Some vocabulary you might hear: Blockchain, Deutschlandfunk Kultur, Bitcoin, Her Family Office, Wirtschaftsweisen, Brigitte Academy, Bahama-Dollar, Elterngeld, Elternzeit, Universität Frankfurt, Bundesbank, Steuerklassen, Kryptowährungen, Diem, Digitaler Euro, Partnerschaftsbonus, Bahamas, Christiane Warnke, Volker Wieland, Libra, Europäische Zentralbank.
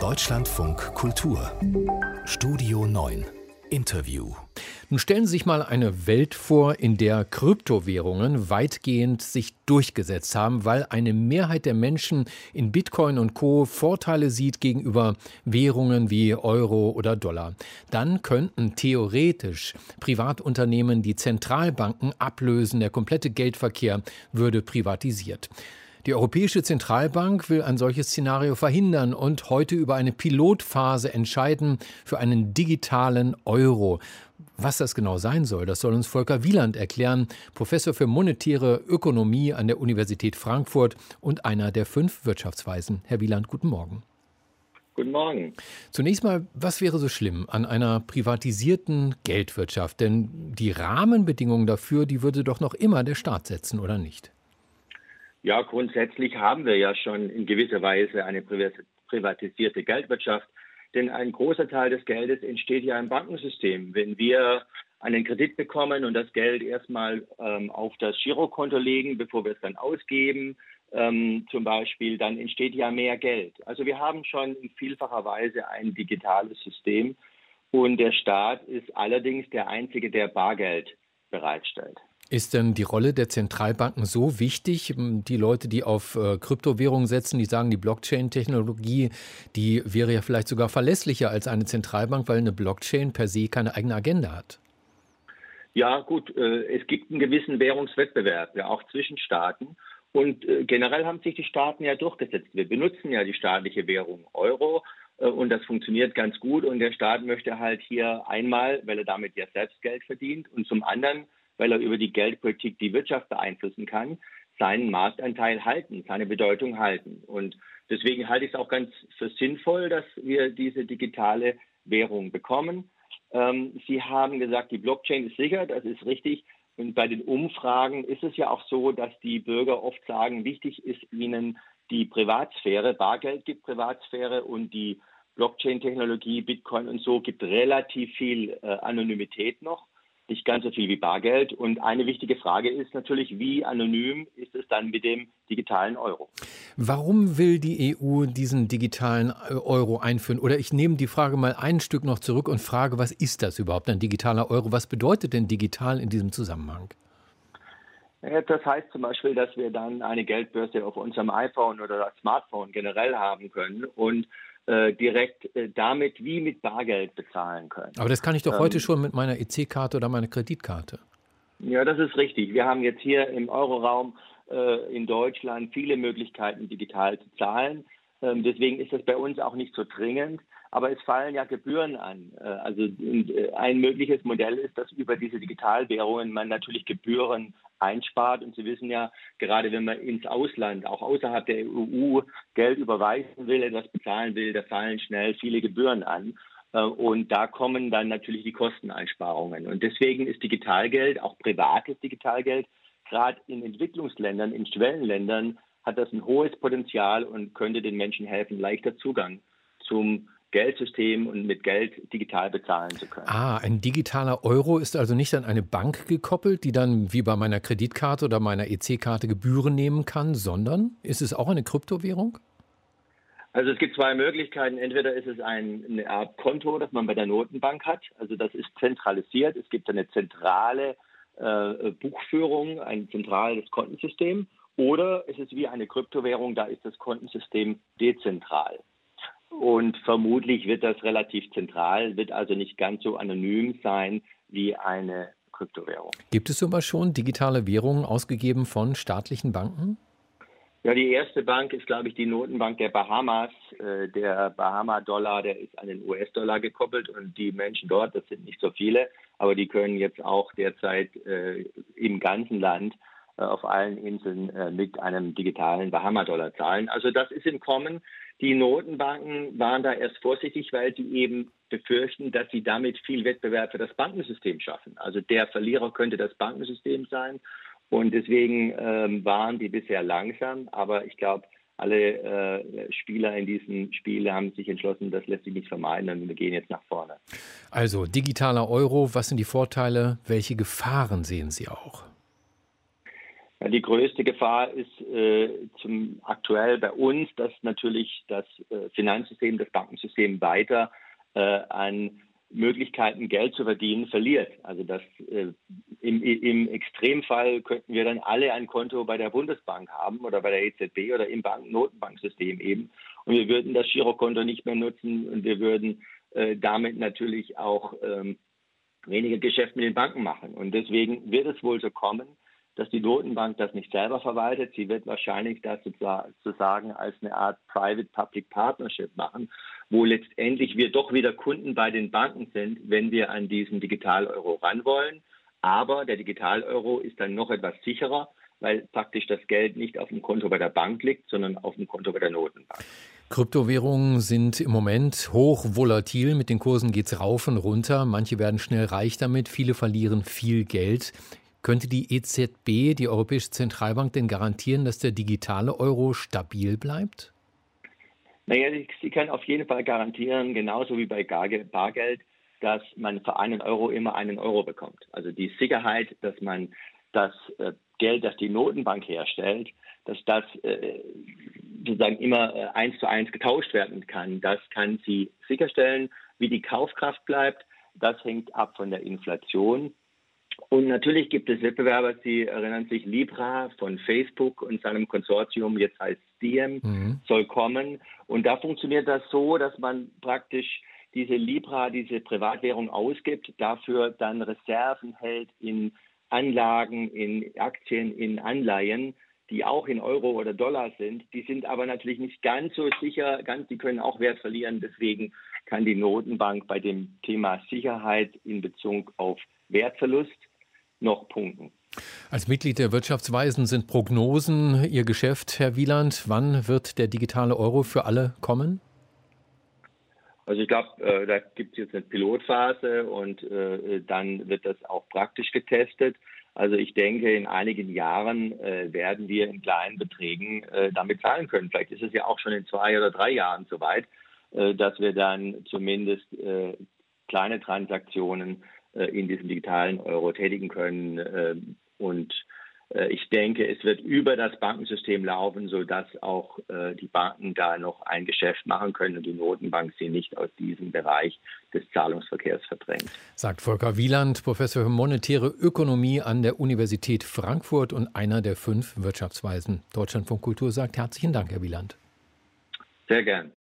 Deutschlandfunk Kultur, Studio 9, Interview. Nun stellen Sie sich mal eine Welt vor, in der Kryptowährungen weitgehend sich durchgesetzt haben, weil eine Mehrheit der Menschen in Bitcoin und Co. Vorteile sieht gegenüber Währungen wie Euro oder Dollar. Dann könnten theoretisch Privatunternehmen die Zentralbanken ablösen, der komplette Geldverkehr würde privatisiert. Die Europäische Zentralbank will ein solches Szenario verhindern und heute über eine Pilotphase entscheiden für einen digitalen Euro. Was das genau sein soll, das soll uns Volker Wieland erklären, Professor für monetäre Ökonomie an der Universität Frankfurt und einer der 5 Wirtschaftsweisen. Herr Wieland, guten Morgen. Guten Morgen. Zunächst mal, was wäre so schlimm an einer privatisierten Geldwirtschaft? Denn die Rahmenbedingungen dafür, die würde doch noch immer der Staat setzen, oder nicht? Ja, grundsätzlich haben wir ja schon in gewisser Weise eine privatisierte Geldwirtschaft, denn ein großer Teil des Geldes entsteht ja im Bankensystem. Wenn wir einen Kredit bekommen und das Geld erstmal auf das Girokonto legen, bevor wir es dann ausgeben, zum Beispiel, dann entsteht ja mehr Geld. Also wir haben schon in vielfacher Weise ein digitales System und der Staat ist allerdings der Einzige, der Bargeld bereitstellt. Ist denn die Rolle der Zentralbanken so wichtig? Die Leute, die auf Kryptowährungen setzen, die sagen, die Blockchain-Technologie, die wäre ja vielleicht sogar verlässlicher als eine Zentralbank, weil eine Blockchain per se keine eigene Agenda hat. Ja gut, es gibt einen gewissen Währungswettbewerb, ja auch zwischen Staaten. Und generell haben sich die Staaten ja durchgesetzt. Wir benutzen ja die staatliche Währung Euro und das funktioniert ganz gut. Und der Staat möchte halt hier einmal, weil er damit ja selbst Geld verdient und zum anderen, weil er über die Geldpolitik die Wirtschaft beeinflussen kann, seinen Marktanteil halten, seine Bedeutung halten. Und deswegen halte ich es auch ganz für sinnvoll, dass wir diese digitale Währung bekommen. Sie haben gesagt, die Blockchain ist sicher, das ist richtig. Und bei den Umfragen ist es ja auch so, dass die Bürger oft sagen, wichtig ist ihnen die Privatsphäre. Bargeld gibt Privatsphäre und die Blockchain-Technologie, Bitcoin und so, gibt relativ viel Anonymität noch. Nicht ganz so viel wie Bargeld. Und eine wichtige Frage ist natürlich, wie anonym ist es dann mit dem digitalen Euro? Warum will die EU diesen digitalen Euro einführen? Oder ich nehme die Frage mal ein Stück noch zurück und frage, was ist das überhaupt, ein digitaler Euro? Was bedeutet denn digital in diesem Zusammenhang? Das heißt zum Beispiel, dass wir dann eine Geldbörse auf unserem iPhone oder Smartphone generell haben können und direkt damit wie mit Bargeld bezahlen können. Aber das kann ich doch heute schon mit meiner EC-Karte oder meiner Kreditkarte. Ja, das ist richtig. Wir haben jetzt hier im Euroraum in Deutschland viele Möglichkeiten, digital zu zahlen. Deswegen ist das bei uns auch nicht so dringend. Aber es fallen ja Gebühren an. Also ein mögliches Modell ist, dass über diese Digitalwährungen man natürlich Gebühren einspart. Und Sie wissen ja, gerade wenn man ins Ausland, auch außerhalb der EU, Geld überweisen will, etwas bezahlen will, da fallen schnell viele Gebühren an. Und da kommen dann natürlich die Kosteneinsparungen. Und deswegen ist Digitalgeld, auch privates Digitalgeld, gerade in Entwicklungsländern, in Schwellenländern, hat das ein hohes Potenzial und könnte den Menschen helfen, leichter Zugang zum Geldsystem und mit Geld digital bezahlen zu können. Ah, ein digitaler Euro ist also nicht an eine Bank gekoppelt, die dann wie bei meiner Kreditkarte oder meiner EC-Karte Gebühren nehmen kann, sondern ist es auch eine Kryptowährung? Also es gibt zwei Möglichkeiten. Entweder ist es eine Art Konto, das man bei der Notenbank hat. Also das ist zentralisiert. Es gibt eine zentrale Buchführung, ein zentrales Kontensystem. Oder es ist wie eine Kryptowährung, da ist das Kontensystem dezentral. Und vermutlich wird das relativ zentral, wird also nicht ganz so anonym sein wie eine Kryptowährung. Gibt es sogar schon digitale Währungen ausgegeben von staatlichen Banken? Ja, die erste Bank ist, glaube ich, die Notenbank der Bahamas. Der Bahama-Dollar, der ist an den US-Dollar gekoppelt und die Menschen dort, das sind nicht so viele, aber die können jetzt auch derzeit im ganzen Land auf allen Inseln mit einem digitalen Bahama-Dollar zahlen. Also das ist im Kommen. Die Notenbanken waren da erst vorsichtig, weil sie eben befürchten, dass sie damit viel Wettbewerb für das Bankensystem schaffen. Also der Verlierer könnte das Bankensystem sein. Und deswegen waren die bisher langsam. Aber ich glaube, alle Spieler in diesem Spiel haben sich entschlossen, das lässt sich nicht vermeiden und wir gehen jetzt nach vorne. Also digitaler Euro, was sind die Vorteile? Welche Gefahren sehen Sie auch? Ja, die größte Gefahr ist aktuell bei uns, dass natürlich das Finanzsystem, das Bankensystem weiter an Möglichkeiten, Geld zu verdienen, verliert. Also das, im Extremfall könnten wir dann alle ein Konto bei der Bundesbank haben oder bei der EZB oder im Notenbanksystem eben. Und wir würden das Girokonto nicht mehr nutzen und wir würden damit natürlich auch weniger Geschäft mit den Banken machen. Und deswegen wird es wohl so kommen, dass die Notenbank das nicht selber verwaltet. Sie wird wahrscheinlich das sozusagen als eine Art Private-Public-Partnership machen, wo letztendlich wir doch wieder Kunden bei den Banken sind, wenn wir an diesen Digital-Euro ran wollen. Aber der Digital-Euro ist dann noch etwas sicherer, weil praktisch das Geld nicht auf dem Konto bei der Bank liegt, sondern auf dem Konto bei der Notenbank. Kryptowährungen sind im Moment hoch volatil. Mit den Kursen geht es rauf und runter. Manche werden schnell reich damit, viele verlieren viel Geld. Könnte die EZB, die Europäische Zentralbank, denn garantieren, dass der digitale Euro stabil bleibt? Naja, sie kann auf jeden Fall garantieren, genauso wie bei Bargeld, dass man für einen Euro immer einen Euro bekommt. Also die Sicherheit, dass man das Geld, das die Notenbank herstellt, dass das sozusagen immer 1:1 getauscht werden kann, das kann sie sicherstellen. Wie die Kaufkraft bleibt, das hängt ab von der Inflation. Und natürlich gibt es Wettbewerber, Sie erinnern sich, Libra von Facebook und seinem Konsortium, jetzt heißt Diem, soll kommen. Und da funktioniert das so, dass man praktisch diese Libra, diese Privatwährung ausgibt, dafür dann Reserven hält in Anlagen, in Aktien, in Anleihen, die auch in Euro oder Dollar sind. Die sind aber natürlich nicht ganz so sicher, die können auch Wert verlieren. Deswegen kann die Notenbank bei dem Thema Sicherheit in Bezug auf Wertverlust noch punkten. Als Mitglied der Wirtschaftsweisen sind Prognosen Ihr Geschäft, Herr Wieland. Wann wird der digitale Euro für alle kommen? Also ich glaube, da gibt es jetzt eine Pilotphase und dann wird das auch praktisch getestet. Also ich denke, in einigen Jahren werden wir in kleinen Beträgen damit zahlen können. Vielleicht ist es ja auch schon in 2 oder 3 Jahren soweit, dass wir dann zumindest kleine Transaktionen in diesem digitalen Euro tätigen können. Und ich denke, es wird über das Bankensystem laufen, sodass auch die Banken da noch ein Geschäft machen können und die Notenbank sie nicht aus diesem Bereich des Zahlungsverkehrs verdrängt. Sagt Volker Wieland, Professor für monetäre Ökonomie an der Universität Frankfurt und einer der 5 Wirtschaftsweisen. Deutschlandfunk Kultur sagt herzlichen Dank, Herr Wieland. Sehr gern.